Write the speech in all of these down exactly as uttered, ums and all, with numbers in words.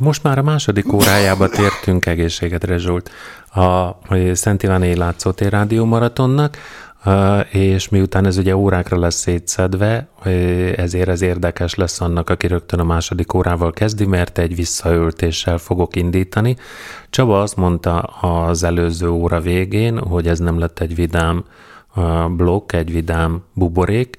Most már a második órájába tértünk, egészségedre Zsolt, a Szent Iván Éjlátszó Térrádió Maratonnak, és miután ez ugye órákra lesz szétszedve, ezért ez érdekes lesz annak, aki rögtön a második órával kezdi, mert egy visszaöltéssel fogok indítani. Csaba azt mondta az előző óra végén, hogy ez nem lett egy vidám blokk, egy vidám buborék.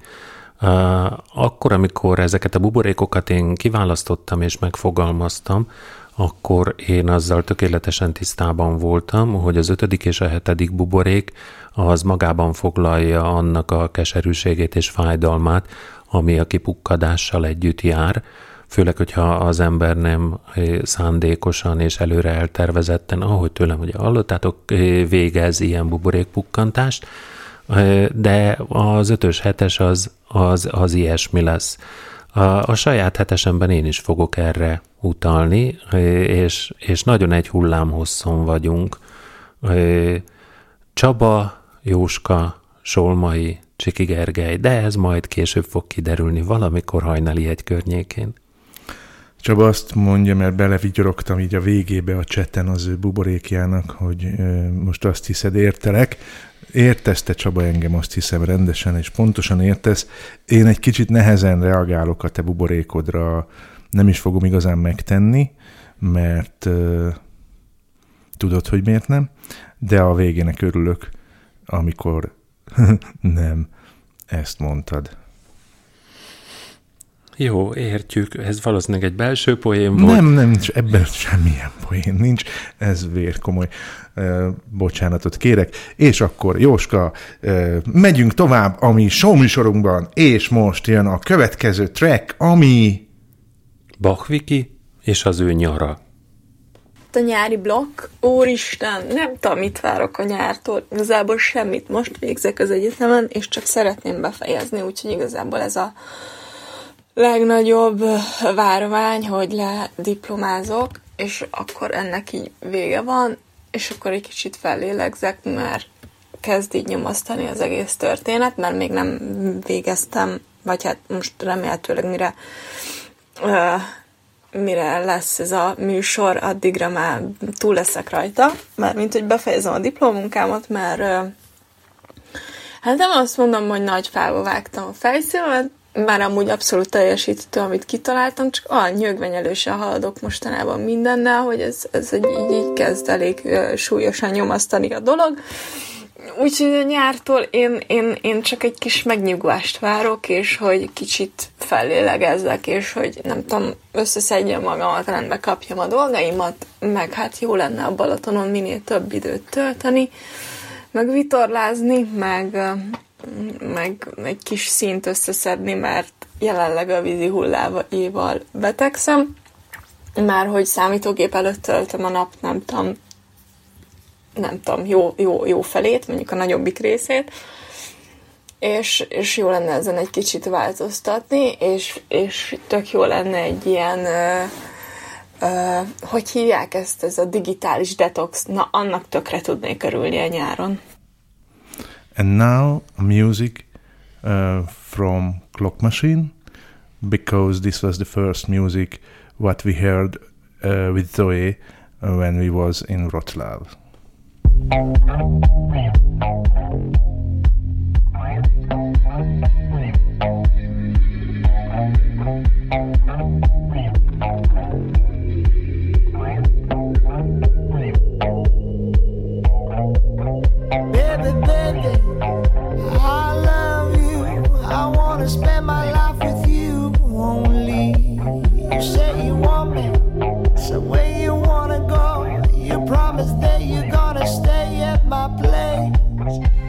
Akkor, amikor ezeket a buborékokat én kiválasztottam és megfogalmaztam, akkor én azzal tökéletesen tisztában voltam, hogy az ötödik és a hetedik buborék az magában foglalja annak a keserűségét és fájdalmát, ami a kipukkadással együtt jár, főleg, hogyha az ember nem szándékosan és előre eltervezetten, ahogy tőlem ugye hallottátok, végez ilyen buborékpukkantást, de az ötös hetes az, az, az ilyesmi lesz. A, a saját hetesemben én is fogok erre utalni, és, és nagyon egy hullámhosszon vagyunk. Csaba, Jóska, Solmai, Csiki Gergely, de ez majd később fog kiderülni valamikor hajnali egy környékén. Csaba azt mondja, mert belevigyorogtam így a végébe a cseten az ő buborékjának, hogy most azt hiszed, értelek. Értesz te, Csaba, engem, azt hiszem rendesen, és pontosan értesz. Én egy kicsit nehezen reagálok a te buborékodra, nem is fogom igazán megtenni, mert euh, tudod, hogy miért nem, de a végének örülök, amikor nem, ezt mondtad. Jó, értjük, ez valószínűleg egy belső poén volt. Nem, nem, ebben semmilyen poén nincs, ez vérkomoly. Uh, bocsánatot kérek. És akkor, Jóska, uh, megyünk tovább a mi showműsorunkban, és most jön a következő track, ami... Bach Viki és az ő nyara. A nyári blokk, úristen, nem tudom, mit várok a nyártól, igazából semmit, most végzek az egyetemen, és csak szeretném befejezni, úgyhogy igazából ez a legnagyobb várvány, hogy lediplomázok, és akkor ennek így vége van, és akkor egy kicsit fellélegzek, mert kezd így nyomasztani az egész történet, mert még nem végeztem, vagy hát most remélhetőleg mire, uh, mire lesz ez a műsor, addigra már túl leszek rajta, mert mint hogy befejezem a diplomunkámat, mert uh, hát nem azt mondom, hogy nagy fába vágtam a fejszívemet, már amúgy abszolút teljesíthető, amit kitaláltam, csak olyan nyögvenyelősen haladok mostanában mindennel, hogy ez, ez egy, így, így kezd elég súlyosan nyomasztani a dolog. Úgyhogy a nyártól én, én, én csak egy kis megnyugvást várok, és hogy kicsit fellélegezzek, és hogy nem tudom, összeszedjem magamat, rendbe kapjam a dolgaimat, meg hát jó lenne a Balatonon minél több időt tölteni, meg vitorlázni, meg... meg egy kis színt összeszedni, mert jelenleg a vízi hulláival betegszem. Már hogy számítógép előtt töltöm a nap, nem tudom, nem tudom, jó, jó, jó felét, mondjuk a nagyobbik részét, és, és jó lenne ezen egy kicsit változtatni, és, és tök jó lenne egy ilyen, ö, ö, hogy hívják ezt, ez a digitális detox, na annak tökre tudnék örülni a nyáron. And now music uh, from Clock Machine, because this was the first music what we heard uh, with Zoe uh, when we was in Rotlav. Spend my life with you only. You say you want me, somewhere you wanna go. You promise that you're gonna stay at my place.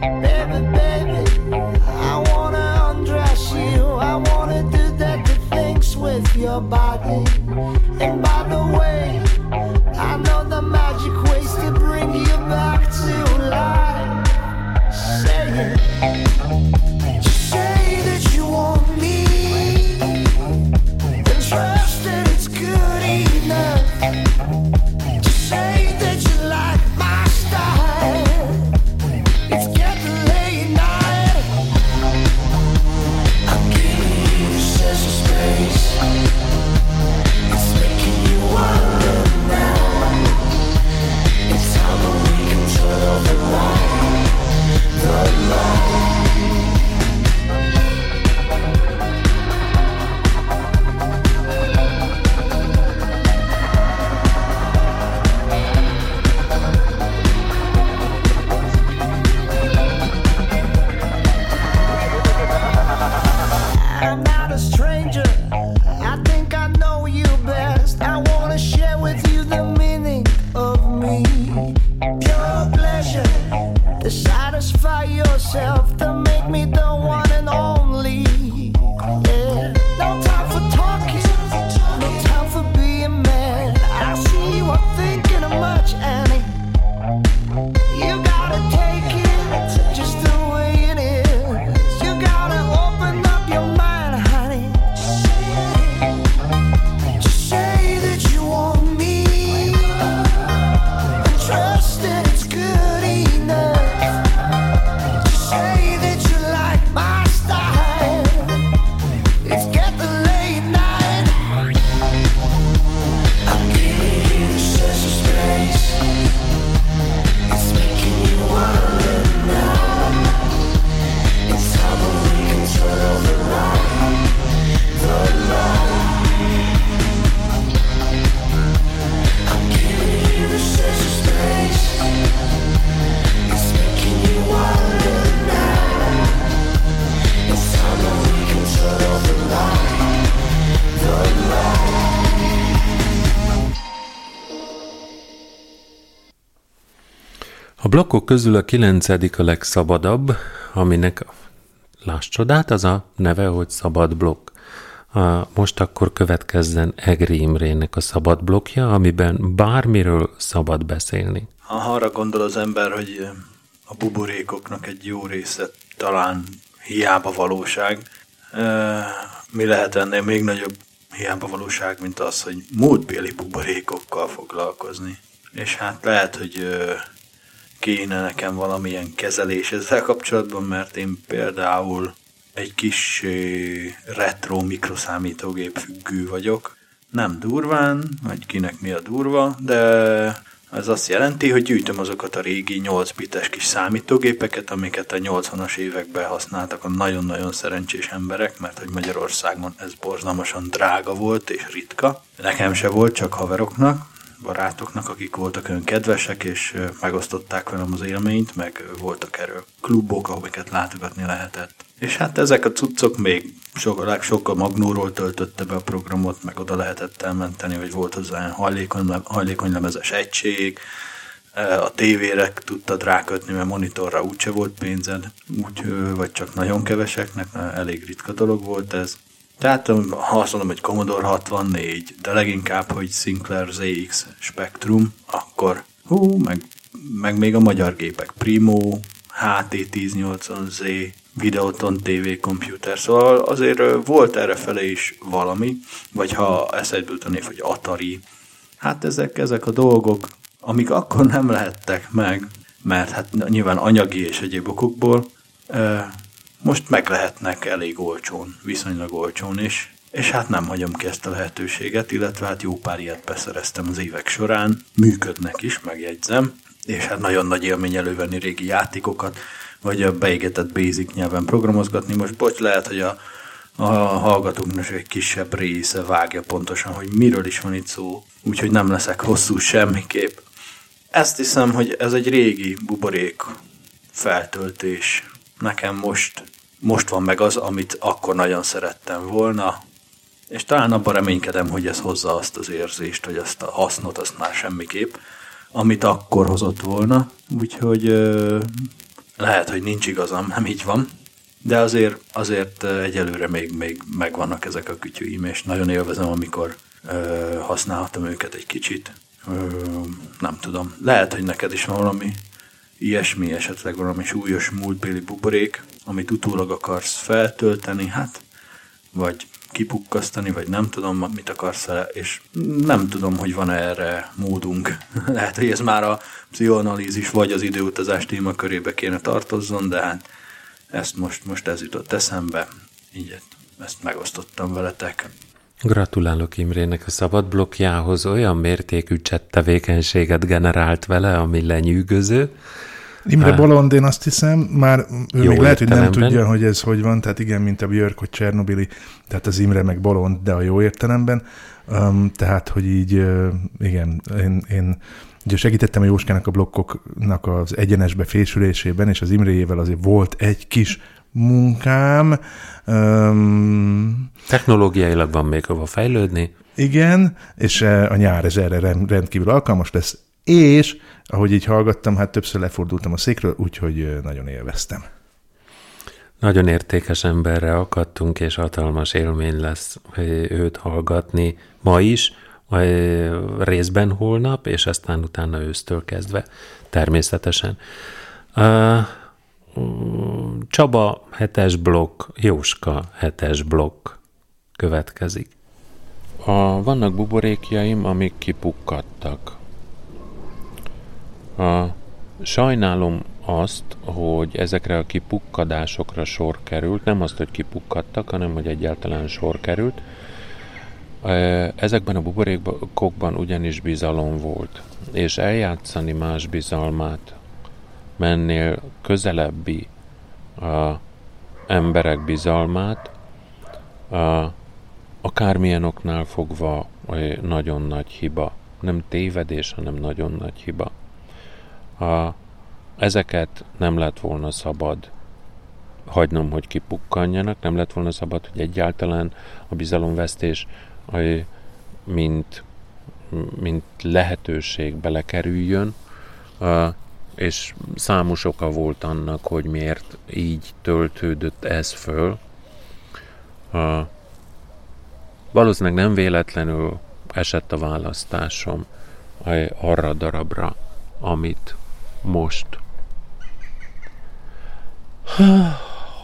A blokkok közül a kilencedik a legszabadabb, aminek, láss csodát, az a neve, hogy szabad blokk. Most akkor következzen Egri Imrének a szabad blokkja, amiben bármiről szabad beszélni. Ha arra gondol az ember, hogy a buborékoknak egy jó része talán hiába valóság, mi lehet ennél még nagyobb hiába valóság, mint az, hogy múltbéli buborékokkal foglalkozni. És hát lehet, hogy kéne nekem valamilyen kezelés ezzel kapcsolatban, mert én például egy kis retro mikroszámítógép függő vagyok. Nem durván, vagy kinek mi a durva, de ez azt jelenti, hogy gyűjtöm azokat a régi nyolc bites kis számítógépeket, amiket a nyolcvanas években használtak a nagyon-nagyon szerencsés emberek, mert hogy Magyarországon ez borzalmasan drága volt és ritka. Nekem se volt, csak haveroknak, barátoknak, akik voltak olyan kedvesek, és megosztották velem az élményt, meg voltak erről klubok, amiket látogatni lehetett. És hát ezek a cuccok még sokkal, sokkal magnóról töltötte be a programot, meg oda lehetett elmenteni, hogy volt hozzá hajlékony, hajlékony lemezes egység, a tévére tudtad rákötni, mert monitorra úgyse volt pénzed, úgy, vagy csak nagyon keveseknek, elég ritka dolog volt ez. Tehát ha azt mondom, hogy Commodore hatvannégy, de leginkább, hogy Sinclair zé iksz Spectrum, akkor hú, meg, meg még a magyar gépek, Primo, há té ezernyolcvan zé, Videoton té vé computer, szóval azért volt errefele is valami, vagy ha eszedből tanév, hogy Atari. Hát ezek, ezek a dolgok, amik akkor nem lehettek meg, mert hát nyilván anyagi és egyéb okokból, most meg lehetnek elég olcsón, viszonylag olcsón is, és hát nem hagyom ki ezt a lehetőséget, illetve hát jó pár ilyet beszereztem az évek során, működnek is, megjegyzem, és hát nagyon nagy élmény elővenni régi játékokat, vagy a beégetett basic nyelven programozgatni. Most bocs, lehet, hogy a, a hallgatóknak egy kisebb része vágja pontosan, hogy miről is van itt szó, úgyhogy nem leszek hosszú semmiképp. Ezt hiszem, hogy ez egy régi buborék feltöltés. Nekem most, most van meg az, amit akkor nagyon szerettem volna, és talán abban reménykedem, hogy ez hozza azt az érzést, hogy ezt a hasznot, azt már semmiképp, amit akkor hozott volna, úgyhogy... Ö- Lehet, hogy nincs igazam, nem így van, de azért, azért egyelőre még, még megvannak ezek a kütyűim, és nagyon élvezem, amikor ö, használhatom őket egy kicsit. Ö, nem tudom, lehet, hogy neked is van valami ilyesmi, esetleg valami súlyos múltbéli buborék, amit utólag akarsz feltölteni, hát, vagy kipukkasztani, vagy nem tudom, mit akarsz el, és nem tudom, hogy van erre módunk. Lehet, hogy ez már a pszichoanalízis vagy az időutazás témakörébe kéne tartozzon, de hát ezt most, most ez jutott eszembe, így ezt megosztottam veletek. Gratulálok Imrének a szabad blokkjához, olyan mértékű csettevékenységet generált vele, ami lenyűgöző. Imre hát, bolond, én azt hiszem, már ő még lehet, hogy nem tudja, hogy ez hogy van, tehát igen, mint a Björk, hogy Csernobili, tehát az Imre meg bolond, de a jó értelemben, um, tehát, hogy így, uh, igen, én, én ugye segítettem a Jóskának a blokkoknak az egyenesbe fésülésében, és az Imréjével azért volt egy kis munkám. Um, Technológiailag van még hova fejlődni. Igen, és a nyár ez erre rendkívül alkalmas lesz, és ahogy így hallgattam, hát többször lefordultam a székről, úgyhogy nagyon élveztem. Nagyon értékes emberre akadtunk, és hatalmas élmény lesz őt hallgatni ma is, részben holnap, és aztán utána ősztől kezdve természetesen. Csaba hetes blokk, Jóska hetes blokk következik. A, vannak buborékjaim, amik kipukkadtak. A, sajnálom azt, hogy ezekre a kipukkadásokra sor került, nem azt, hogy kipukkadtak, hanem hogy egyáltalán sor került. Ezekben a buborékokban ugyanis bizalom volt, és eljátszani más bizalmát mennél közelebbi a, emberek bizalmát, a, akármilyen oknál fogva nagyon nagy hiba. Nem tévedés, hanem nagyon nagy hiba. A, ezeket nem lett volna szabad hagynom, hogy kipukkanjanak, nem lett volna szabad, hogy egyáltalán a bizalomvesztés a, mint, mint lehetőség belekerüljön. A, és számos oka volt annak, hogy miért így töltődött ez föl. Uh, valószínűleg nem véletlenül esett a választásom arra a darabra, amit most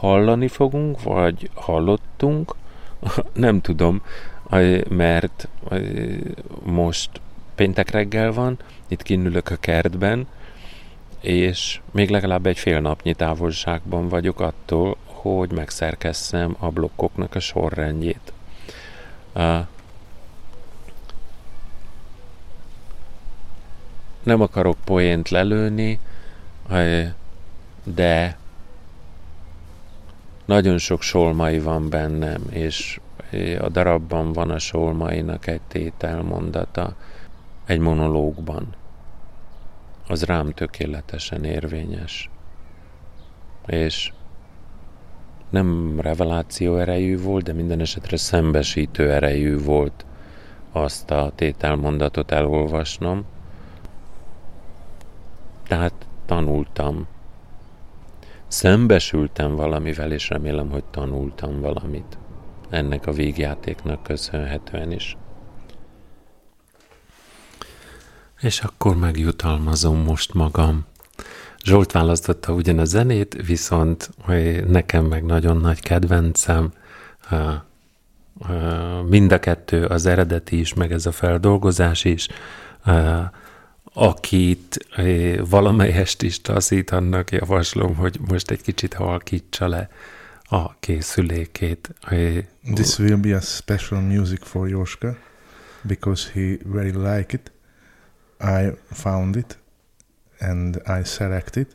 hallani fogunk, vagy hallottunk, nem tudom, mert most péntek reggel van, itt kinnülök a kertben, és még legalább egy fél napnyi távolságban vagyok attól, hogy megszerkesszem a blokkoknak a sorrendjét. Nem akarok poént lelőni, de nagyon sok solmai van bennem, és a darabban van a solmainak egy tételmondata, egy monológban. Az rám tökéletesen érvényes. És nem reveláció erejű volt, de minden esetre szembesítő erejű volt azt a tételmondatot elolvasnom. Tehát tanultam. Szembesültem valamivel, és remélem, hogy tanultam valamit. Ennek a végjátéknak köszönhetően is. És akkor megjutalmazom most magam. Zsolt választotta ugyan a zenét, viszont nekem meg nagyon nagy kedvencem. Mind a kettő, az eredeti is, meg ez a feldolgozás is. Akit valamelyest is taszít, annak javaslom, hogy most egy kicsit halkítsa le a készülékét. This will be a special music for Joska, because he very liked it. I found it, and I selected it.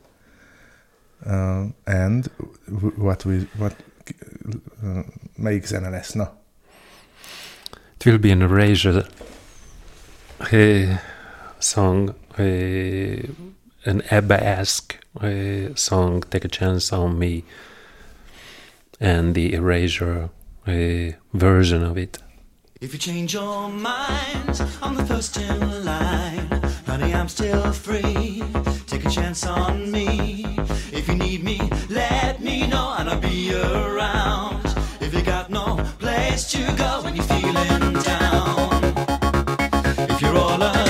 Uh, and what we, what, uh, melyik zene lesz? Na. It will be an Erasure. Hey. song, uh, an ABBA-esque uh, song, Take a Chance on Me, and the Erasure uh, version of it. If you change your mind on the first in line, honey, I'm still free, take a chance on me. If you need me, let me know, and I'll be around. If you got no place to go when you're feeling down, if you're all alone,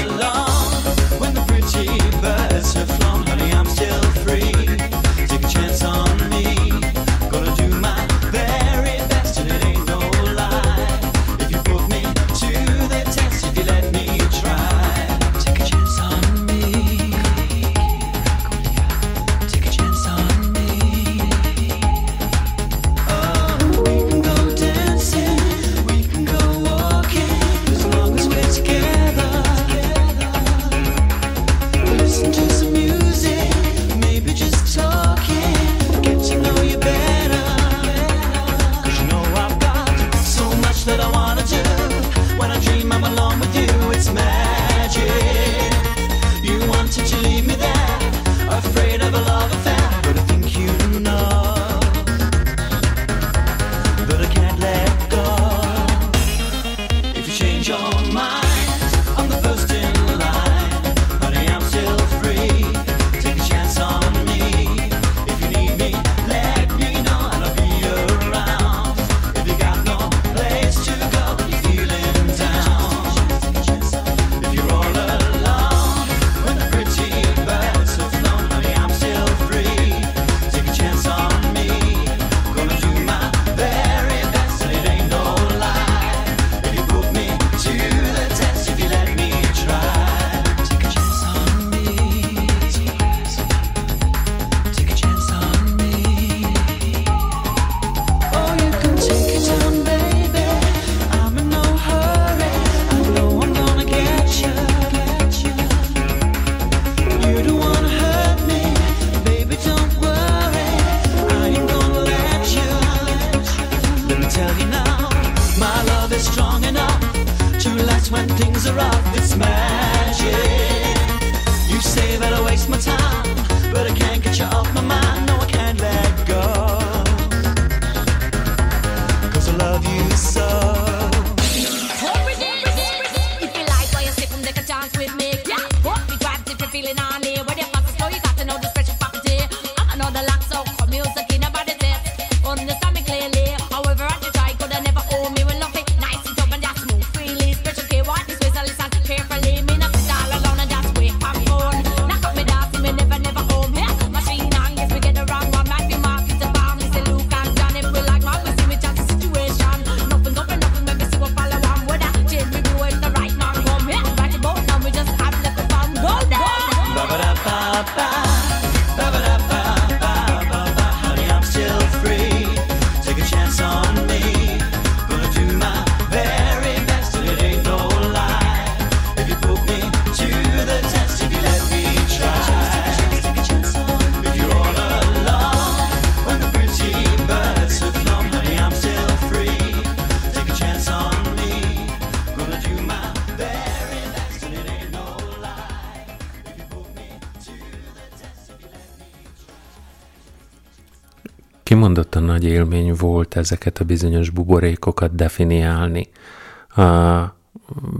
kimondottan nagy élmény volt ezeket a bizonyos buborékokat definiálni.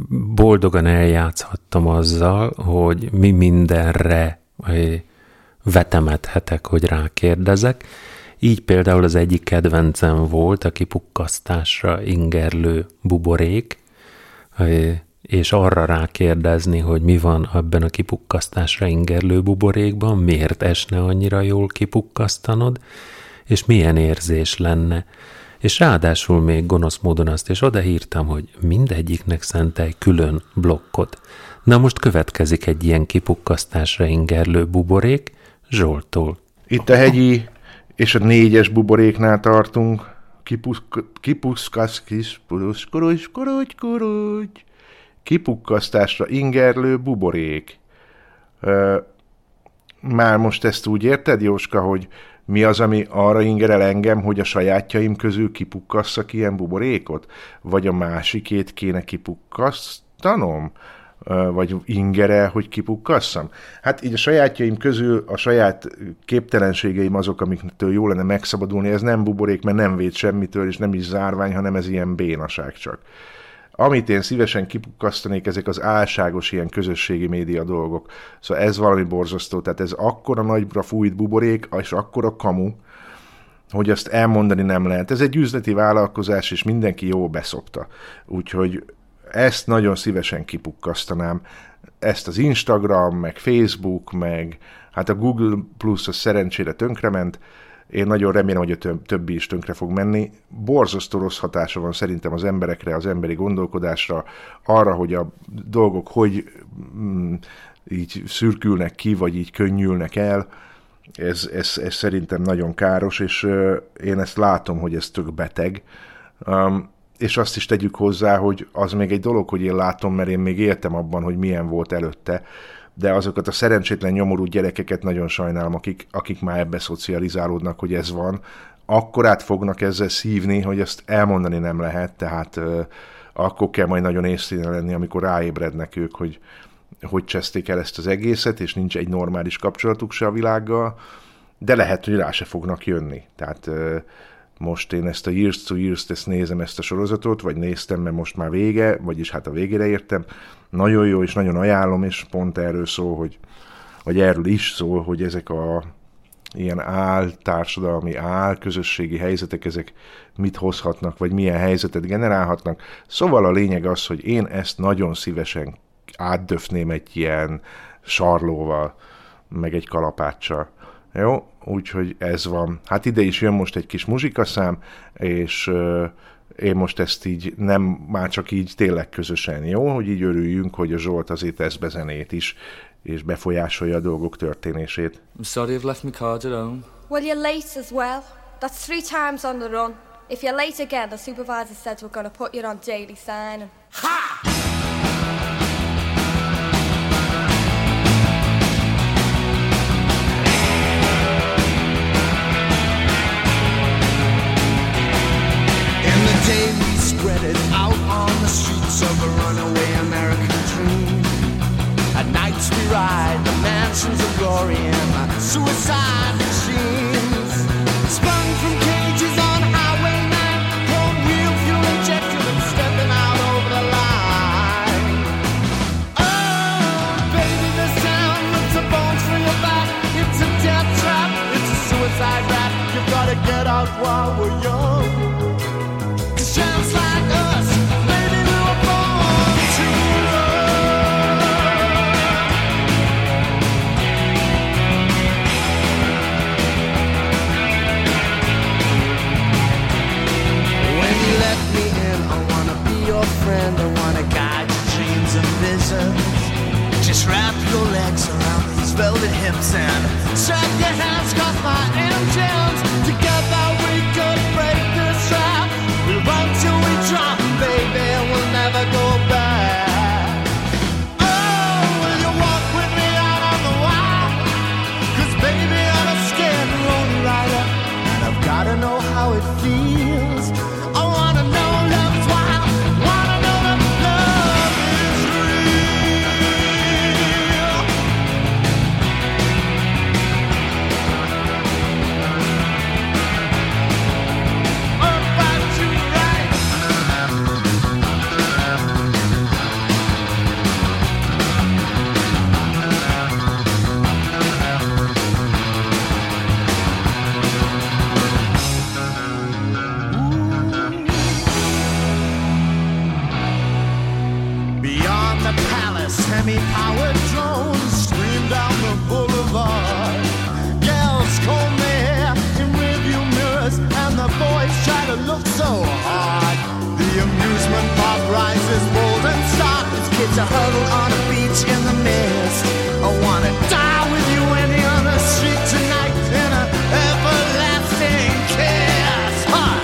Boldogan eljátszhattam azzal, hogy mi mindenre vetemedhetek, hogy rákérdezek. Így például az egyik kedvencem volt a kipukkasztásra ingerlő buborék, és arra rákérdezni, hogy mi van ebben a kipukkasztásra ingerlő buborékban, miért esne annyira jól kipukkasztanod, és milyen érzés lenne. És ráadásul még gonosz módon azt is odaírtam, hogy mindegyiknek szentelj külön blokkot. Na most következik egy ilyen kipukkasztásra ingerlő buborék Zsolttól. Itt a hegyi és a négyes buboréknál tartunk. Kipuszkasz kis purusz kurusz kurugy kurugy. Kipukkasztásra ingerlő buborék. Már most ezt úgy érted, Jóska, hogy mi az, ami arra ingerel engem, hogy a sajátjaim közül kipukkasszak ilyen buborékot? Vagy a másikét kéne kipukkasztanom? Vagy ingere, hogy kipukkasszam? Hát így a sajátjaim közül a saját képtelenségeim azok, amiktől jó lenne megszabadulni. Ez nem buborék, mert nem véd semmitől, és nem is zárvány, hanem ez ilyen bénaság csak. Amit én szívesen kipukkasztanék, ezek az álságos ilyen közösségi média dolgok. Szóval ez valami borzasztó, tehát ez akkora nagyra fújt buborék, és akkora kamu, hogy azt elmondani nem lehet. Ez egy üzleti vállalkozás, és mindenki jól beszopta. Úgyhogy ezt nagyon szívesen kipukkasztanám. Ezt az Instagram, meg Facebook, meg hát a Google Plus az szerencsére tönkrement. Én nagyon remélem, hogy a többi is tönkre fog menni. Borzasztó rossz hatása van szerintem az emberekre, az emberi gondolkodásra, arra, hogy a dolgok hogy mm, így szürkülnek ki, vagy így könnyülnek el. Ez, ez, ez szerintem nagyon káros, és euh, én ezt látom, hogy ez tök beteg. Um, és azt is tegyük hozzá, hogy az még egy dolog, hogy én látom, mert én még éltem abban, hogy milyen volt előtte, de azokat a szerencsétlen nyomorú gyerekeket nagyon sajnálom, akik, akik már ebbe szocializálódnak, hogy ez van. Akkorát fognak ezzel szívni, hogy ezt elmondani nem lehet, tehát euh, akkor kell majd nagyon észre lenni, amikor ráébrednek ők, hogy hogy cseszték el ezt az egészet, és nincs egy normális kapcsolatuk se a világgal, de lehet, hogy rá se fognak jönni. Tehát euh, most én ezt a Years to Years, ezt nézem ezt a sorozatot, vagy néztem, mert most már vége, vagyis hát a végére értem. Nagyon jó, és nagyon ajánlom, és pont erről szól, hogy, vagy erről is szól, hogy ezek a ilyen áltársadalmi, álközösségi helyzetek, ezek mit hozhatnak, vagy milyen helyzetet generálhatnak. Szóval a lényeg az, hogy én ezt nagyon szívesen átdöfném egy ilyen sarlóval, meg egy kalapáccsal. Jó, úgyhogy ez van. Hát ide is jön most egy kis muzsikaszám, és euh, én most ezt így nem, már csak így tényleg közösen, jó? Hogy így örüljünk, hogy a Zsolt azért tesz be zenét is, és befolyásolja a dolgok történését. I'm sorry I've left my card at home. Well, you're late as well. That's three times on the run. If you're late again, the supervisor said we're gonna put you on daily sign. Ha! Out on the streets of a runaway American dream. At nights we ride the mansions of glory in the suicide machines. Sprung from cages on Highway nine, cold wheel fuel injected and stepping out over the line. Oh, baby, this town rips a bone through your back. It's a death trap, it's a suicide rap. You gotta get out while we're young. Sounds like us, maybe we were born to love. When you let me in, I wanna be your friend. I wanna guide your dreams and visions. Just wrap your legs around these velvet hips and strap your hands 'cross my engines. Together we could break this trap. We'll run till we drop, baby, we'll never go back. Oh, will you walk with me out on the wild? 'Cause baby, I'm a scared lonely rider, and I've gotta know how it feels. I wanna know love's wild, wanna know that love is real. Miami-powered drones stream down the boulevard. Girls comb their hair in rearview mirrors, and the boys try to look so hard. The amusement park rises bold and stark as kids are huddled on a beach in the mist. I wanna die with you when you're on the street tonight in an everlasting kiss. Ha!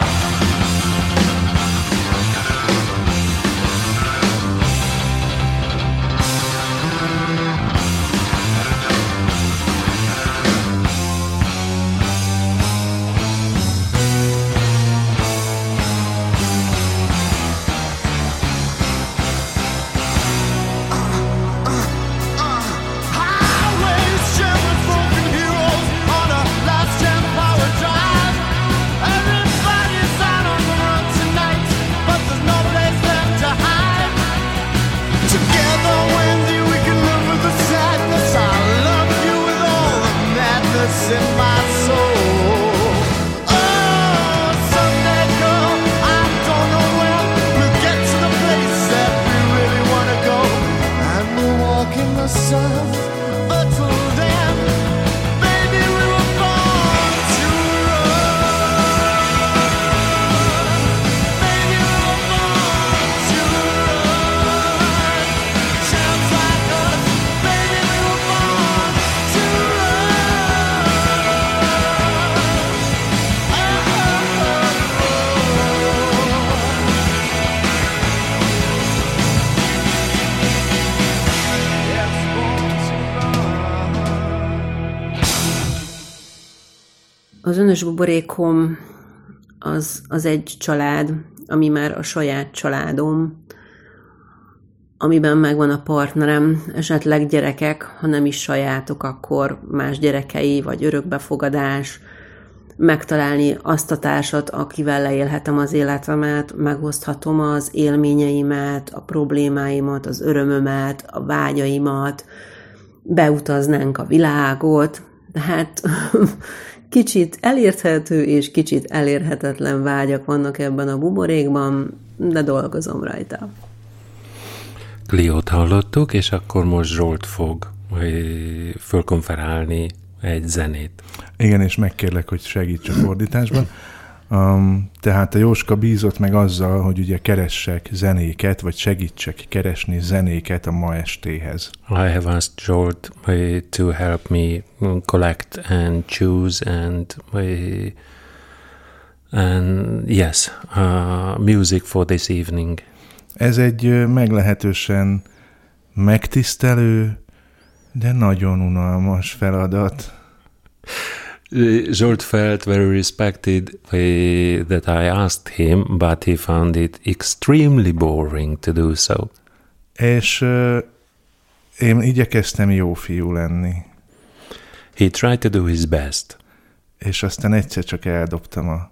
Az önös buborékom az, az egy család, ami már a saját családom, amiben megvan a partnerem, esetleg gyerekek, ha nem is sajátok, akkor más gyerekei, vagy örökbefogadás, megtalálni azt a társat, akivel leélhetem az életemet, megoszthatom az élményeimet, a problémáimat, az örömömet, a vágyaimat, beutaznánk a világot, tehát... Kicsit elérhető és kicsit elérhetetlen vágyak vannak ebben a buborékban, de dolgozom rajta. Cliót hallottuk, és akkor most Zsolt fog fölkonferálni egy zenét. Igen, és megkérlek, hogy segíts a fordításban. Um, tehát a Jóska bízott meg azzal, hogy ugye keressek zenéket, vagy segítsek keresni zenéket a ma estéhez. I have asked Georg to help me collect and choose and, and yes, uh, music for this evening. Ez egy meglehetősen megtisztelő, de nagyon unalmas feladat. Zsolt felt very respected uh, that I asked him, but he found it extremely boring to do so. És uh, én igyekeztem jó fiú lenni. He tried to do his best. És aztán egyszer csak eldobtam a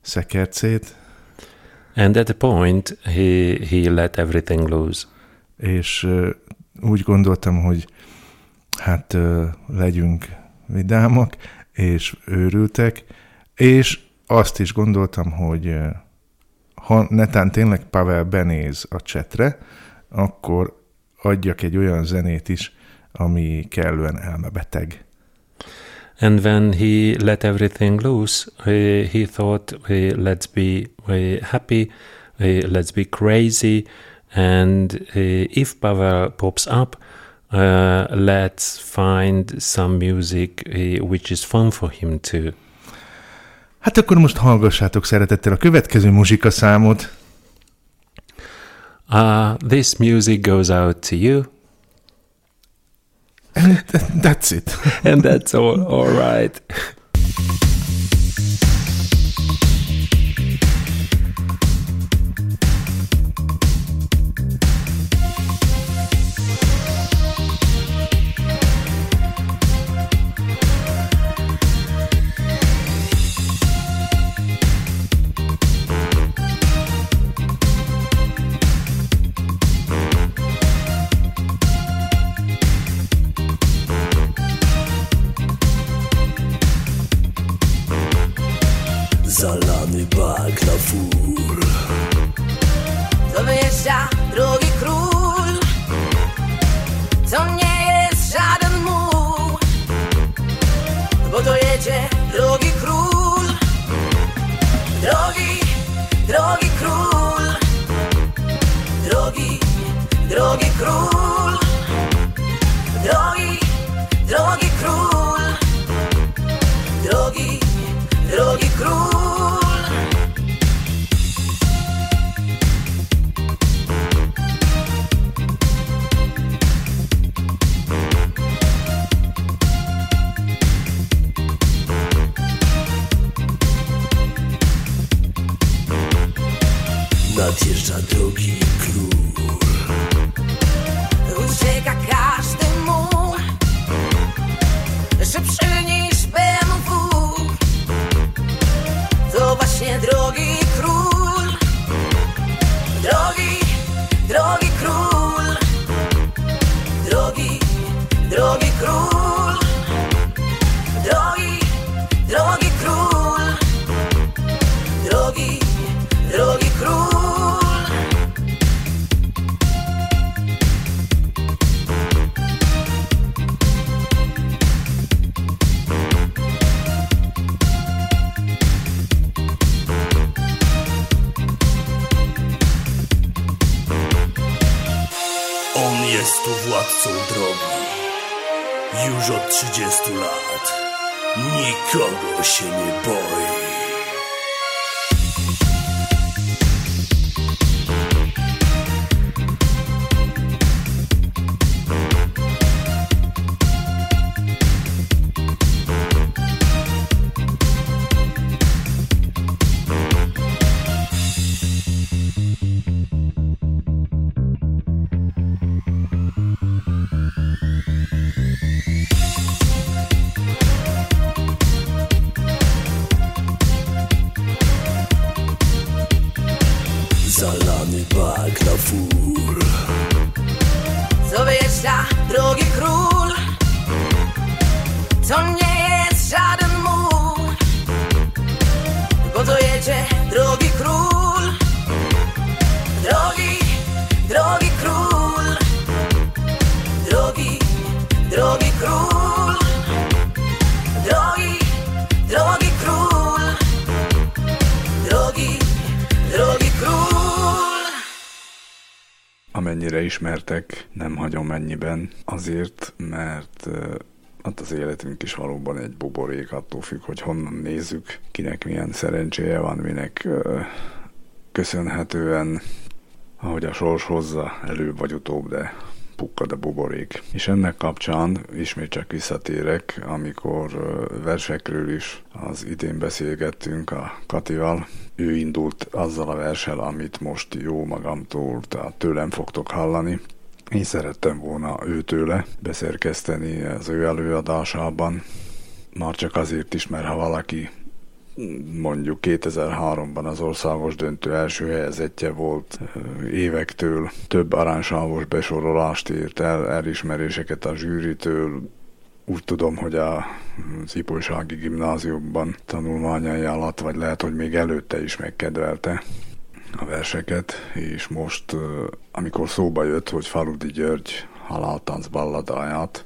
szekercét. And at a point he, he let everything loose. És uh, úgy gondoltam, hogy hát uh, legyünk vidámak, és őrültek, és azt is gondoltam, hogy ha netán tényleg Pavel benéz a csetre, akkor adjak egy olyan zenét is, ami kellően elmebeteg. And when he let everything loose, he thought, let's be happy, let's be crazy, and if Pavel pops up, Uh, let's find some music uh, which is fun for him too. Hát akkor most hallgassátok szeretettel a következő muzsikaszámot. Uh, this music goes out to you. And that's it. And that's all. All right. Zalany baklafur. To wyjeżdża drugi król. są drogi. Już od trzydziestu lat nikogo się nie boi. Ismertek, nem hagyom ennyiben, azért, mert hát az életünk is valóban egy buborék, attól függ, hogy honnan nézzük, kinek milyen szerencséje van, minek köszönhetően, ahogy a sors hozza, előbb vagy utóbb, de pukkad a buborék. És ennek kapcsán ismét csak visszatérek, amikor versekről is az idén beszélgettünk a Katival. Ő indult azzal a verssel, amit most jó magamtól, tehát tőlem fogtok hallani. Én szerettem volna őtőle beszerkeszteni az ő előadásában. Már csak azért is, mert ha valaki mondjuk kétezer-háromban az országos döntő első helyezettje volt, évektől több aránysávos besorolást ért el, elismeréseket a zsűritől. Úgy tudom, hogy az ipolysági gimnáziumban tanulmányai alatt, vagy lehet, hogy még előtte is megkedvelte a verseket, és most, amikor szóba jött, hogy Faludy György haláltánc balladáját,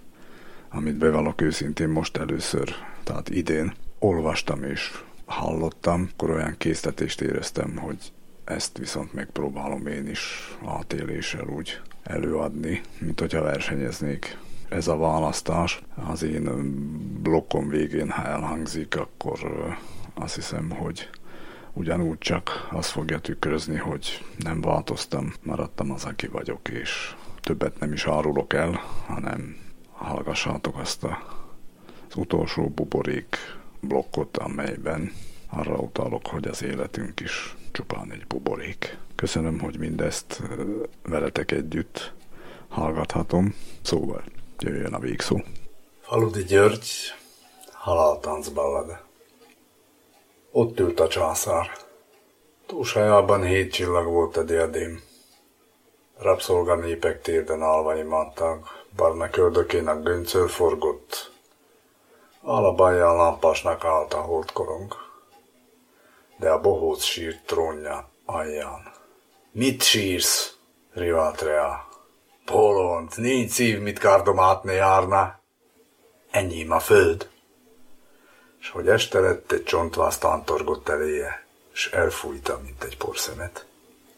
amit bevallok őszintén most először, tehát idén, olvastam és hallottam, akkor olyan késztetést éreztem, hogy ezt viszont megpróbálom én is átéléssel úgy előadni, mint hogyha versenyeznék. Ez a választás az én blokkom végén, ha elhangzik, akkor azt hiszem, hogy ugyanúgy csak azt fogja tükrözni, hogy nem változtam, maradtam az, aki vagyok, és többet nem is árulok el, hanem hallgassátok azt a, az utolsó buborék blokkot, amelyben arra utalok, hogy az életünk is csupán egy buborék. Köszönöm, hogy mindezt veletek együtt hallgathatom, szóval jöjjön a végszó. Faludy György, haláltánc ballada. Ott ült a császár. Túlsajában hét csillag volt a diadém. Rabszolga népek térden állva imádták, barna köldökének göncöl forgott. Alabájjal lámpásnak állt a holdkorong, de a bohóc sírt trónja alján. Mit sírsz? Rivált rá. Polont, nincs szív, mit kárdom átne járna. Enyém a föld. S hogy este lett, egy csontváz tántorgott eléje, s elfújta, mint egy porszemet.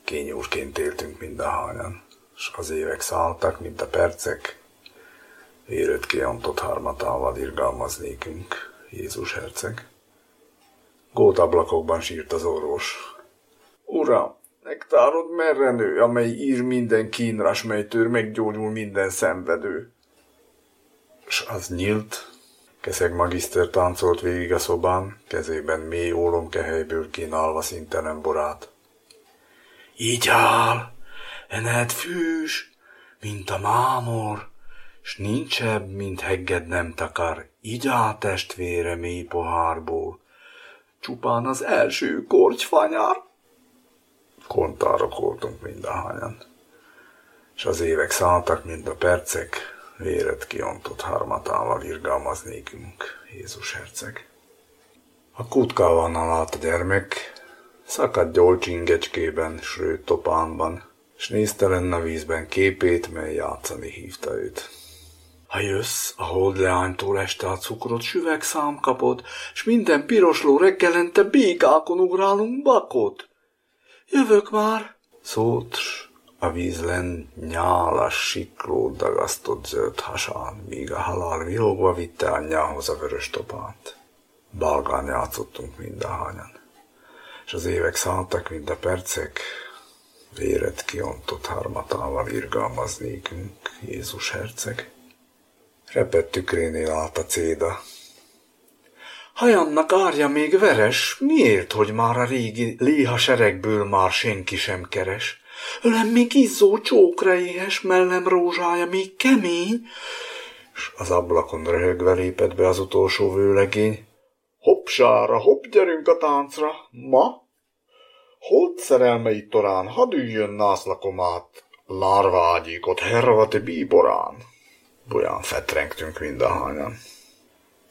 Kényúrként éltünk mindahányan, s az évek szálltak, mint a percek. Érőt kiantott harmatával irgalmaznékünk, Jézus herceg. Gótablakokban sírt az orvos. Uram, nektárod merrenő, amely ír minden kínra, s mely tör meggyógyul minden szenvedő. S az nyílt, keszeg magiszter táncolt végig a szobán, kezében mély ólomkehelyből kínálva szintelen borát. Így áll, ened fűs, mint a mámor, s nincsebb, mint hegged nem takar, így áll testvére mély pohárból, csupán az első kortyfanyár. Kontárok voltunk mindahányan, s az évek szálltak, mint a percek, véret kiontott harmatával irgalmaznékünk, Jézus herceg. A kutkávannal állt a gyermek, szakadt gyolcsingecskében, sőt topánban, s nézte lenne a vízben képét, mely játszani hívta őt. Ha jössz, a holdleánytól este a cukrot süvegszám kapod, s minden pirosló reggelente békákon ugrálunk bakot. Jövök már, szólt, s A vízlen nyálas siklót dagasztott zöld hasán, míg a halál villogva vitte anyjához a vörös topát. Balgán játszottunk mindahányan, és az évek szálltak, mint a percek, véret kiontott harmatával irgalmaznékünk, Jézus herceg. Repett tükrénél állt a céda. Hajannak árja még veres, miért, hogy már a régi léha seregből már senki sem keres? Ölem még izzó csókra éhes, mellem rózsája még kemény, s az ablakon röhögve lépett be az utolsó vőlegény. Hoppsára, hopp, gyerünk a táncra, ma! Holt szerelmei torán, hadd üljön nászlakom át, lárvágyékot, hervati bíborán. Bolyán fetrengtünk mindahányan,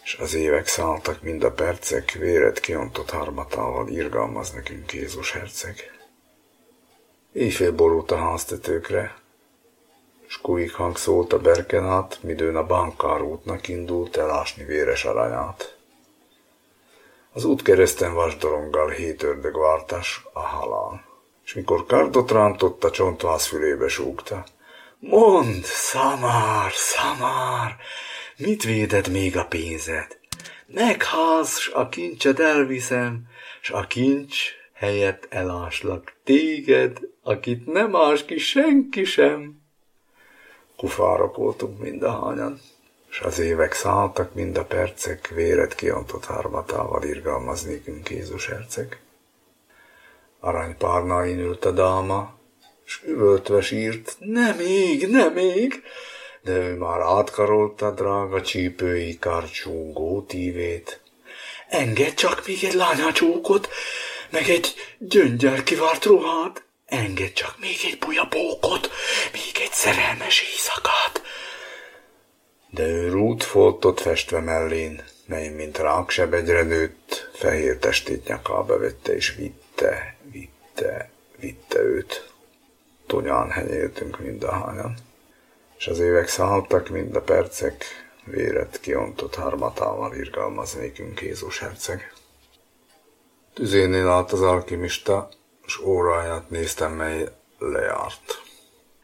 és az évek szálltak, mind a percek, véret kiontott harmatával irgalmaz nekünk Jézus herceg. Éjfél borult a háztetőkre, s kúig hang szólt a berken át, midőn a bankár útnak indult elásni véres aranyát. Az útkereszten vasdoronggal hét ördög vártás a halán, és mikor kardot rántott, a csontváz fülébe súgta. Mondd, szamár, szamár, mit véded még a pénzed? Megházz, s a kincset elviszem, s a kincs helyett eláslak téged, akit nem ás ki senki sem. Kufárakoltunk mindahányan, s az évek szálltak, mind a percek, véret kiontott hármatával irgalmaznékünk Jézus herceg. Aranypárnáin ült a dáma, s üvöltve sírt, nem ég, nem ég, de ő már átkarolta drága csípői karcsúgó tívét. Engedd csak még egy lányacsókot, meg egy gyöngyel kivárt ruhát, engedd csak még egy bujabókot, még egy szerelmes éjszakát. De ő rútfoltot festve mellén, mely mint ráksebegyre nőtt, fehér testét nyakába vette és vitte, vitte, vitte őt. Tonyán henyéltünk mindahányan, és az évek szálltak, mind a percek, véret kiontott harmatával irgalmaznékünk Jézus herceg. Tüzénél állt az alkimista, s óráját néztem, mely lejárt.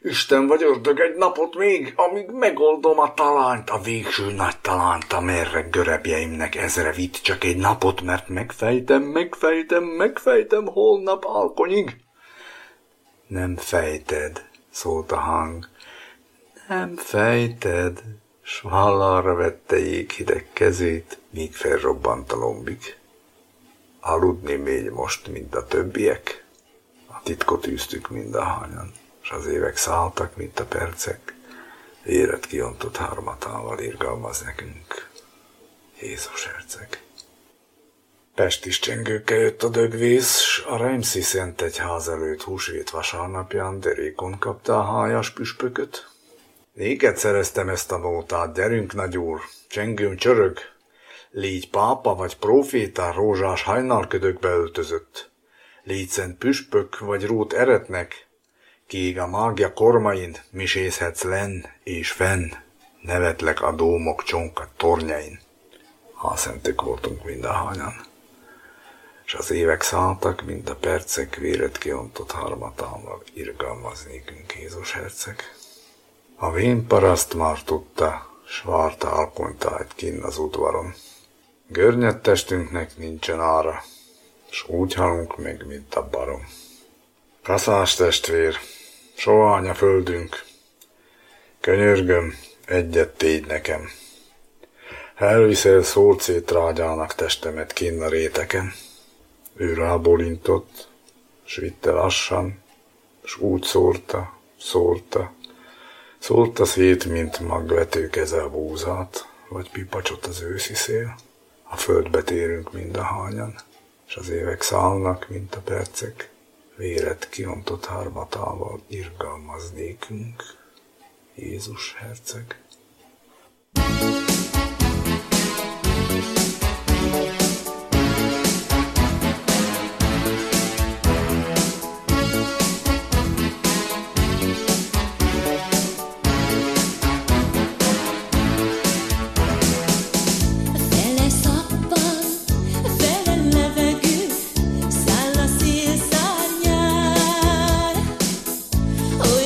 Isten vagy ördög egy napot még, amíg megoldom a talányt, a végső nagy talányt, amerre görebjeimnek ezre vitt csak egy napot, mert megfejtem, megfejtem, megfejtem holnap alkonyig. Nem fejted, szólt a hang. Nem fejted, s hallára vette jéghideg kezét, míg felrobbant a lombig. Aludni még most, mint a többiek? A titkot űztük mindahányan, s az évek szálltak, mint a percek, éret kiontott hármatával irgalmaz nekünk Jézus herceg. Pestis csengőkkel jött a dögvész, s a Reimszi Szent Egyház előtt húsvét vasárnapján derékon kapta a hájas püspököt. Néked szereztem ezt a nótát, gyerünk, nagyúr, csengőm csörög, légy pápa vagy profétár rózsás hajnalködökbe öltözött, légy szent püspök vagy rót eretnek, kíg a mágia kormain, misézhetsz lenn és fenn, nevetlek a dómok csonka tornyain. Hászentek voltunk mindahányan, és az évek szálltak, mint a percek, véret kiontott harmatával irgalmaznékünk Jézus herceg. A vén paraszt már tudta, s várta alkonytájt kinn az udvaron. Görnyed testünknek nincsen ára, s úgy halunk meg, mint a barom. Kaszás testvér, sohány a földünk, könyörgöm, egyet tégy nekem. Ha elviszel szólcét rágyának testemet kinn a réteken. Ő rábólintott, s vitte lassan, s úgy szórta, szórta, szórta szét, mint magvető keze a búzát, vagy pipacsot az őszi szél. A földbe térünk mindahányan, és az évek szállnak, mint a percek, véret kiontott harmatával irgalmaznékünk Jézus herceg. Oh,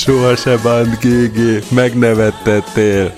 Soha se bánt, gé gé, megnevettettél.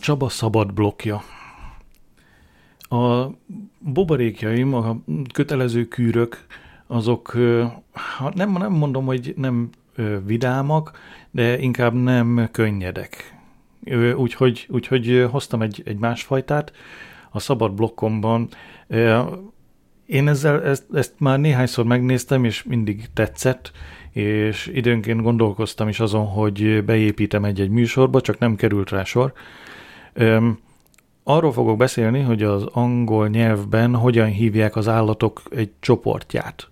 Csaba szabad blokja. A buborékjaim, a kötelező kűrök, azok, nem, nem mondom, hogy nem vidámak, de inkább nem könnyedek. Úgyhogy, úgyhogy hoztam egy, egy másfajtát a szabad blokkomban. Én ezzel, ezt, ezt már néhányszor megnéztem, és mindig tetszett, és időnként gondolkoztam is azon, hogy beépítem egy-egy műsorba, csak nem került rá sor. Um, arról fogok beszélni, hogy az angol nyelvben hogyan hívják az állatok egy csoportját.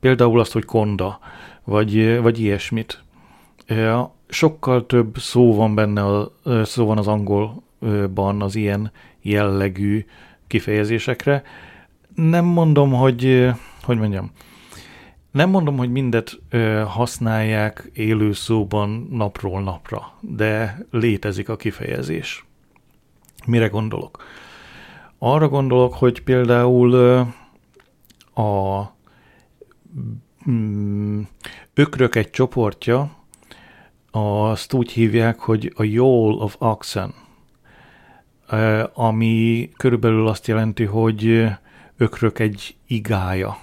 Például azt, hogy konda, vagy, vagy ilyesmit. Uh, sokkal több szó van benne, a, szó van az angolban az ilyen jellegű kifejezésekre. Nem mondom, hogy, hogy mondjam, nem mondom, hogy mindet uh, használják élő szóban napról napra, de létezik a kifejezés. Mire gondolok? Arra gondolok, hogy például a ökrök egy csoportja, azt úgy hívják, hogy a Yowl of Oxen, ami körülbelül azt jelenti, hogy ökrök egy igája.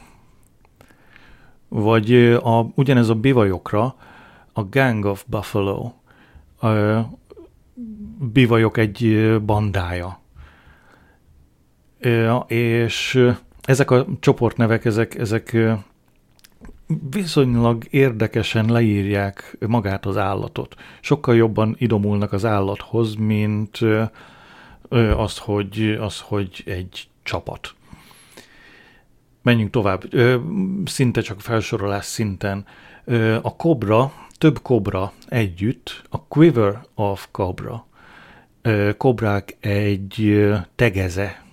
Vagy a, ugyanez a bivajokra, a Gang of Buffalo, a bivajok egy bandája. És ezek a csoportnevek, ezek, ezek viszonylag érdekesen leírják magát az állatot. Sokkal jobban idomulnak az állathoz, mint az, hogy, az, hogy egy csapat. Menjünk tovább. Szinte csak felsorolás szinten. A kobra, több kobra együtt, a quiver of kobra. Kobrák egy tegeze,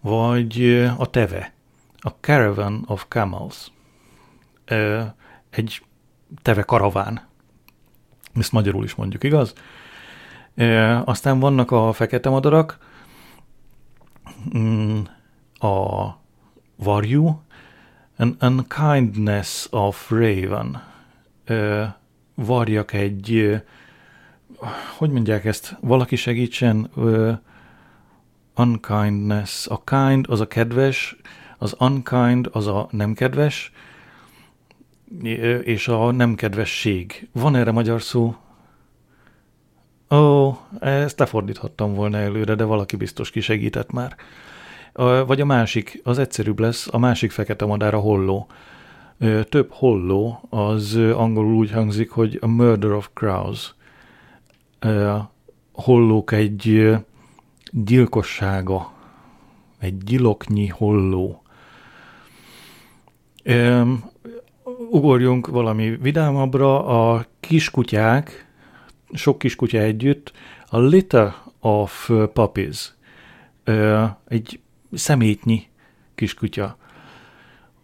vagy a teve, a caravan of camels, egy teve karaván. Ezt magyarul is mondjuk, igaz? Aztán vannak a fekete madarak, a varjú, an unkindness of raven, varjak egy, hogy mondják ezt? Valaki segítsen. Uh, unkindness. A kind az a kedves, az unkind az a nem kedves, és a nem kedvesség. Van erre magyar szó? Ó, oh, ezt lefordíthattam volna előre, de valaki biztos kisegített már. Uh, vagy a másik, az egyszerűbb lesz, a másik fekete madár a holló. Uh, több holló, az angolul úgy hangzik, hogy a murder of crows. Uh, hollók egy uh, gyilkossága, egy gyiloknyi holló. Um, ugorjunk valami vidámabbra, a kiskutyák, sok kiskutya együtt, a Litter of Puppies, uh, egy szemétnyi kiskutya,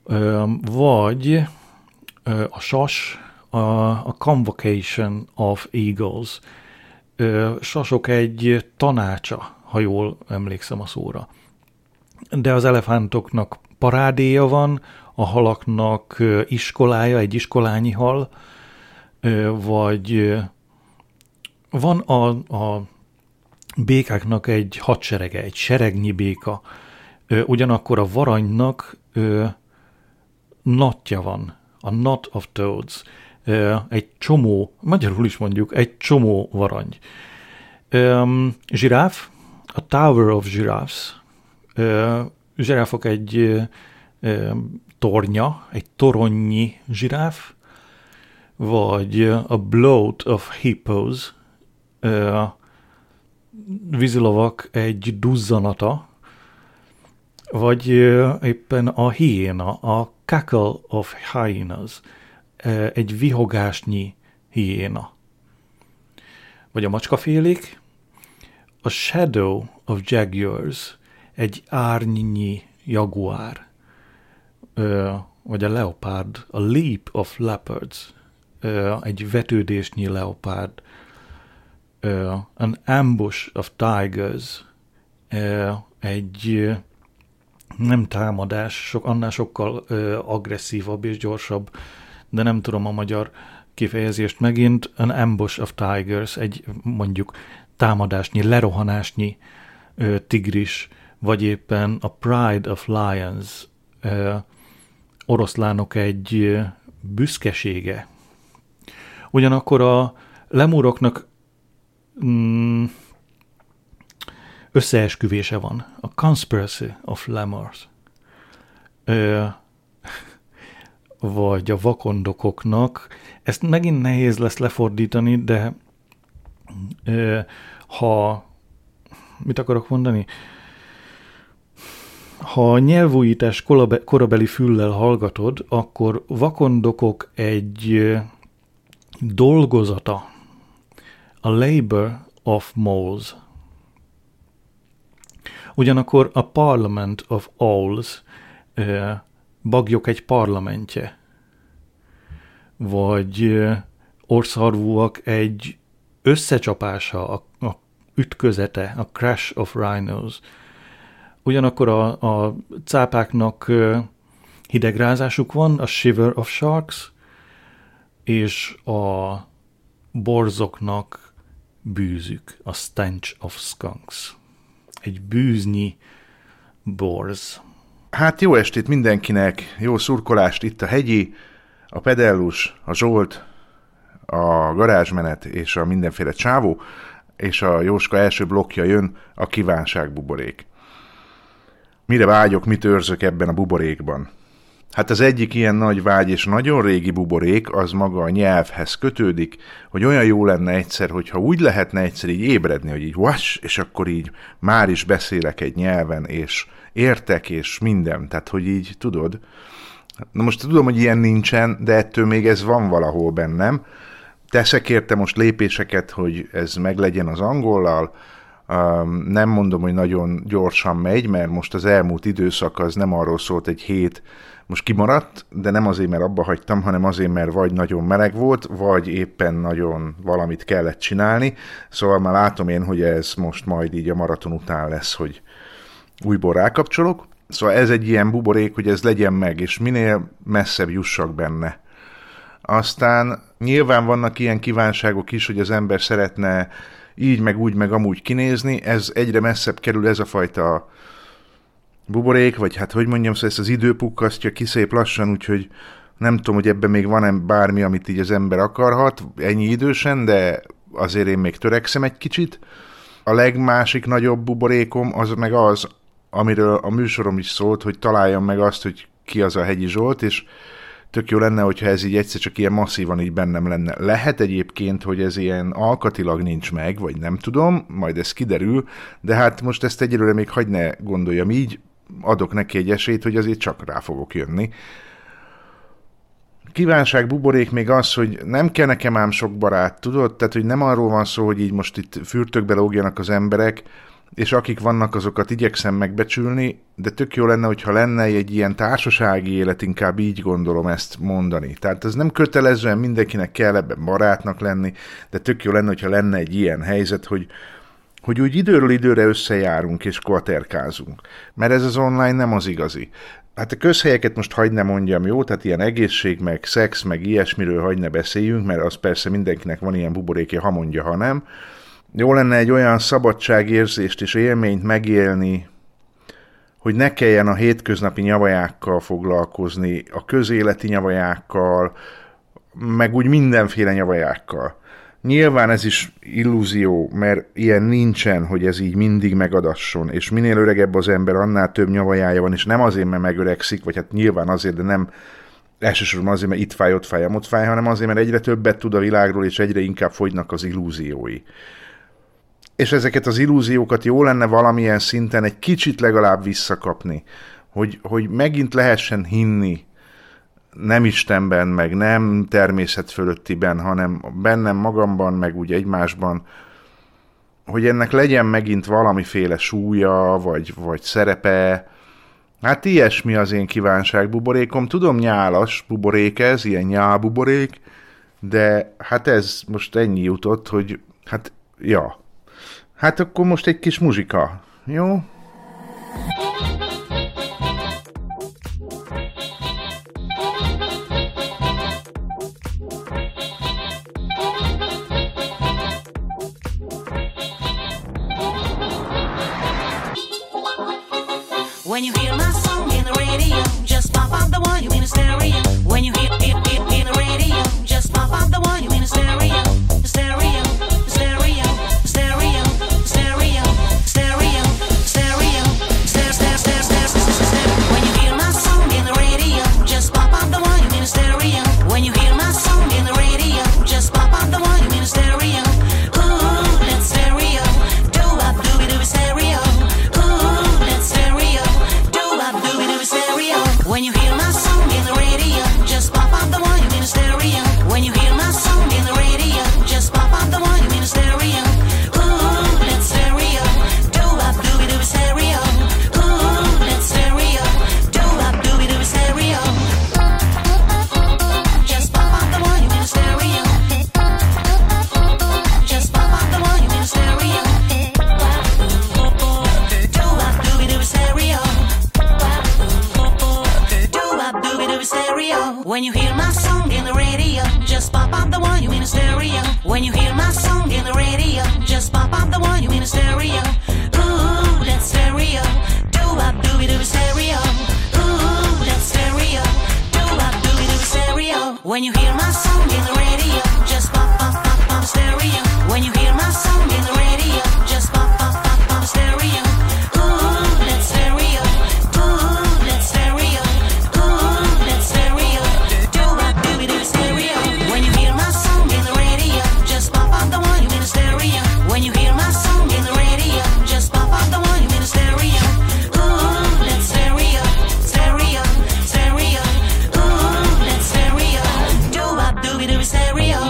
uh, vagy uh, a sas, a, a Convocation of Eagles, uh, sasok egy tanácsa, ha jól emlékszem a szóra. De az elefántoknak parádéja van, a halaknak iskolája, egy iskolányi hal, vagy van a, a békáknak egy hadserege, egy seregnyi béka, ugyanakkor a varanynak natja van, a Knot of Toads, egy csomó, magyarul is mondjuk, egy csomó varany. Zsiráf, a Tower of Giraffes, zsiráfok egy tornya, egy toronnyi zsiráf, vagy a Bloat of Hippos, vízilovak egy duzzanata, vagy éppen a hiéna, a Cackle of Hyenas, egy vihogásnyi hiéna, vagy a macskafélék, a Shadow of Jaguars, egy árnyi jaguár, Ö, vagy a leopárd, a Leap of Leopards, Ö, egy vetődésnyi leopárd, Ö, an Ambush of Tigers, Ö, egy nem támadás, sok, annál sokkal ö, agresszívabb és gyorsabb, de nem tudom a magyar kifejezést megint, an Ambush of Tigers, egy mondjuk támadásnyi, lerohanásnyi ö, tigris, vagy éppen a Pride of Lions, ö, oroszlánok egy büszkesége. Ugyanakkor a lemuroknak mm, összeesküvése van. A Conspiracy of Lemurs. Ö, vagy a vakondokoknak. Ezt megint nehéz lesz lefordítani, de ö, ha... Mit akarok mondani? Ha a nyelvújítás korabeli füllel hallgatod, akkor vakondokok egy dolgozata, a Labor of Moles. Ugyanakkor a Parliament of Owls, bagyok egy parlamentje, vagy orszarvúak egy összecsapása, a, a ütközete, a Crash of Rhinos. Ugyanakkor a, a cápáknak hidegrázásuk van, a Shiver of Sharks, és a borzoknak bűzük, a Stench of Skunks. Egy bűznyi borz. Hát jó estét mindenkinek, jó szurkolást itt a Hegyi, a Pedellus, a Zsolt, a Garázsmenet és a mindenféle csávó, és a Jóska első blokkja jön, a kívánságbuborék. Mire vágyok, mit őrzök ebben a buborékban? Hát az egyik ilyen nagy vágy és nagyon régi buborék, az maga a nyelvhez kötődik, hogy olyan jó lenne egyszer, hogyha úgy lehetne egyszer így ébredni, hogy így vas, és akkor így már is beszélek egy nyelven, és értek, és minden. Tehát, hogy így tudod. Na most tudom, hogy ilyen nincsen, de ettől még ez van valahol bennem. Teszek érte most lépéseket, hogy ez meglegyen az angollal. Nem mondom, hogy nagyon gyorsan megy, mert most az elmúlt időszak az nem arról szólt, egy hét most kimaradt, de nem azért, mert abba hagytam, hanem azért, mert vagy nagyon meleg volt, vagy éppen nagyon valamit kellett csinálni. Szóval már látom én, hogy ez most majd így a maraton után lesz, hogy újból rákapcsolok. Szóval ez egy ilyen buborék, hogy ez legyen meg, és minél messzebb jussak benne. Aztán nyilván vannak ilyen kívánságok is, hogy az ember szeretne így, meg úgy, meg amúgy kinézni, ez egyre messzebb kerül, ez a fajta buborék, vagy hát hogy mondjam, szóval ezt az idő pukkasztja ki szép lassan, úgyhogy nem tudom, hogy ebben még van-e bármi, amit így az ember akarhat, ennyi idősen, de azért én még törekszem egy kicsit. A legmásik nagyobb buborékom az meg az, amiről a műsorom is szólt, hogy találjam meg azt, hogy ki az a Hegyi Zsolt, és tök jó lenne, hogyha ez így egyszer csak ilyen masszívan így bennem lenne. Lehet egyébként, hogy ez ilyen alkatilag nincs meg, vagy nem tudom, majd ez kiderül, de hát most ezt egyelőre még hagyj ne gondoljam így, adok neki egy esélyt, hogy azért csak rá fogok jönni. kívánság buborék még az, hogy nem kell nekem ám sok barát, tudod? Tehát, hogy nem arról van szó, hogy így most itt fürtökbe lógjanak az emberek, és akik vannak, azokat igyekszem megbecsülni, de tök jó lenne, hogyha lenne egy ilyen társasági élet, inkább így gondolom ezt mondani. Tehát ez nem kötelezően mindenkinek kell ebben barátnak lenni, de tök jó lenne, hogyha lenne egy ilyen helyzet, hogy, hogy úgy időről időre összejárunk és kvaterkázunk. Mert ez az online nem az igazi. Hát a közhelyeket most hagyd ne mondjam, jó? Tehát ilyen egészség, meg szex, meg ilyesmiről hagyd ne beszéljünk, mert az persze mindenkinek van ilyen buborékja, ha mondja, ha nem. Jó lenne egy olyan szabadságérzést és élményt megélni, hogy ne kelljen a hétköznapi nyavajákkal foglalkozni, a közéleti nyavajákkal, meg úgy mindenféle nyavajákkal. Nyilván ez is illúzió, mert ilyen nincsen, hogy ez így mindig megadasson, és minél öregebb az ember, annál több nyavajája van, és nem azért, mert megöregszik, vagy hát nyilván azért, de nem elsősorban azért, mert itt fáj, ott fáj, ott fáj, hanem azért, mert egyre többet tud a világról, és egyre inkább fogynak az illúziói. És ezeket az illúziókat jó lenne valamilyen szinten egy kicsit legalább visszakapni, hogy, hogy megint lehessen hinni, nem Istenben, meg nem természet fölöttiben, hanem bennem, magamban, meg úgy egymásban, hogy ennek legyen megint valamiféle súlya, vagy, vagy szerepe. Hát ilyesmi az én kívánságbuborékom. Tudom, nyálas buborék ez, ilyen nyálbuborék, de hát ez most ennyi jutott, hogy hát, ja. Hát akkor most egy kis muzsika, jó? When you hear my song in the radio, just pop up the one you in the stereo. When you hear it, it in the radio, just pop up the one you in the stereo. The stereo, the stereo, the stereo, the stereo, the stereo, the stereo, stereo, stereo, stereo, stereo, stereo, stereo. When you hear my song in the radio, just pop up the one you in the stereo. When you hear my song in the radio, just pop up the one you in the stereo. Ooh, that stereo, do up, do it, do it, stereo. Ooh, that stereo. When you hear my song in the radio, just pop up the volume in the stereo. When you hear my song in the radio, just pop up the volume in the stereo. Ooh, that stereo, do up, do it, do it, stereo. Ooh, that stereo, do up, do it, do it, stereo. Just pop up the volume in the stereo. Just pop up the volume in the stereo. Do up, do it, do it, stereo. Stereo. When you hear my song in the radio, just pop up the one you in the stereo. When you hear my song in the radio, just pop up the one you in the stereo. Ooh, that stereo, do up, do it, do it, stereo. Ooh, that stereo, do up, do it, do it, stereo. When you hear my song in the radio, just pop, pop, pop, pop, stereo. When you hear my song in the radio, just pop, pop, pop, pop, stereo. Ooh, that stereo, ooh, that stereo. When you hear my song in the radio, just pop up the volume in the stereo. Ooh, that stereo, stereo, stereo. Ooh, that stereo, do up, do it, do it, stereo.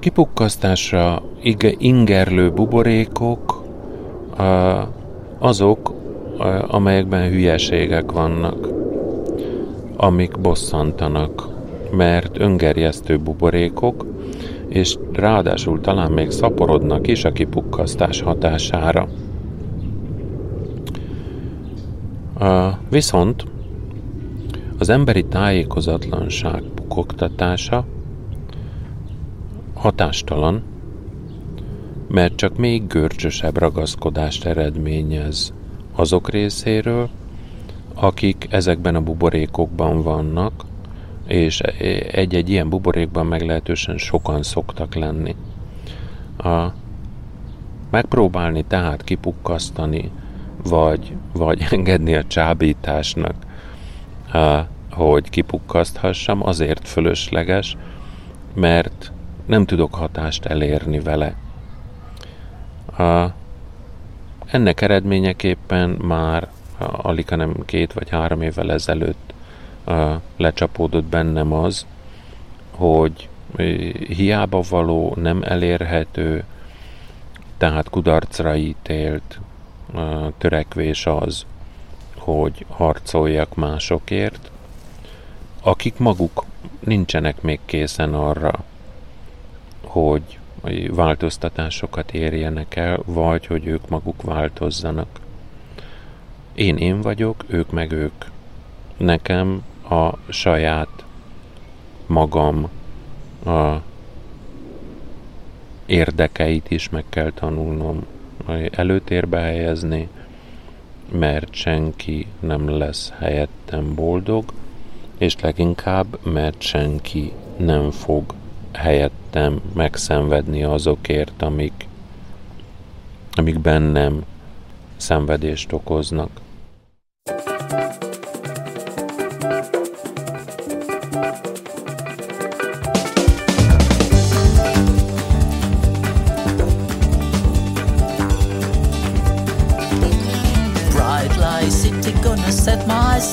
Kipukkasztásra ingerlő buborékok azok, amelyekben hülyeségek vannak, amik bosszantanak, mert öngerjesztő buborékok, és ráadásul talán még szaporodnak is a kipukkasztás hatására. Viszont az emberi tájékozatlanság pukogtatása hatástalan, mert csak még görcsösebb ragaszkodást eredményez azok részéről, akik ezekben a buborékokban vannak, és egy-egy ilyen buborékban meglehetősen sokan szoktak lenni. A megpróbálni tehát kipukkasztani, vagy, vagy engedni a csábításnak, a, hogy kipukkaszthassam, azért fölösleges, mert nem tudok hatást elérni vele. A, ennek eredményeképpen már alig, hanem két vagy három évvel ezelőtt lecsapódott bennem az, hogy hiába való, nem elérhető, tehát kudarcra ítélt törekvés az, hogy harcoljak másokért, akik maguk nincsenek még készen arra, hogy változtatásokat érjenek el, vagy hogy ők maguk változzanak. Én én vagyok, ők meg ők. Nekem a saját magam a érdekeit is meg kell tanulnom előtérbe helyezni, mert senki nem lesz helyettem boldog, és leginkább, mert senki nem fog helyettem megszenvedni azokért, amik, amik bennem szenvedést okoznak.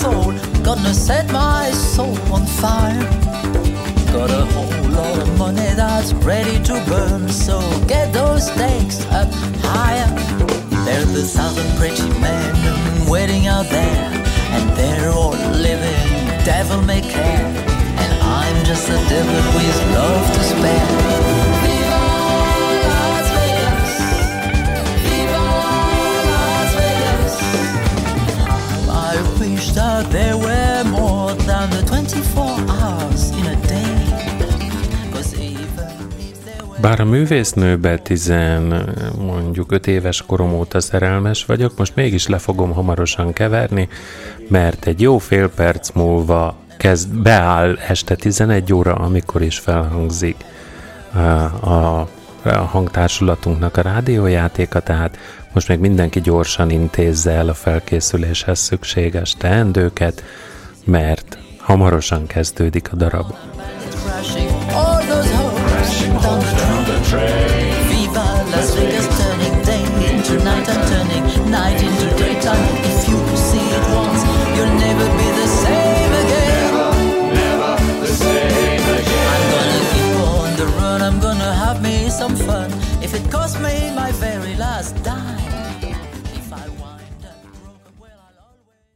Soul, gonna set my soul on fire. Got a whole lot of money that's ready to burn, so get those stakes up higher. There's a thousand pretty men waiting out there, and they're all living devil may care, and I'm just a devil with love to spare. That there were more than the twenty-four hours in a day. Bár a művésznőbe tizen, mondjuk öt éves korom óta szerelmes vagyok, most mégis le fogom hamarosan keverni, mert egy jó fél perc múlva kezd, beáll este tizenegy óra, amikor is felhangzik a, a, a hangtársulatunknak a rádiójátéka, tehát most még mindenki gyorsan intézze el a felkészüléshez szükséges teendőket, mert hamarosan kezdődik a darab.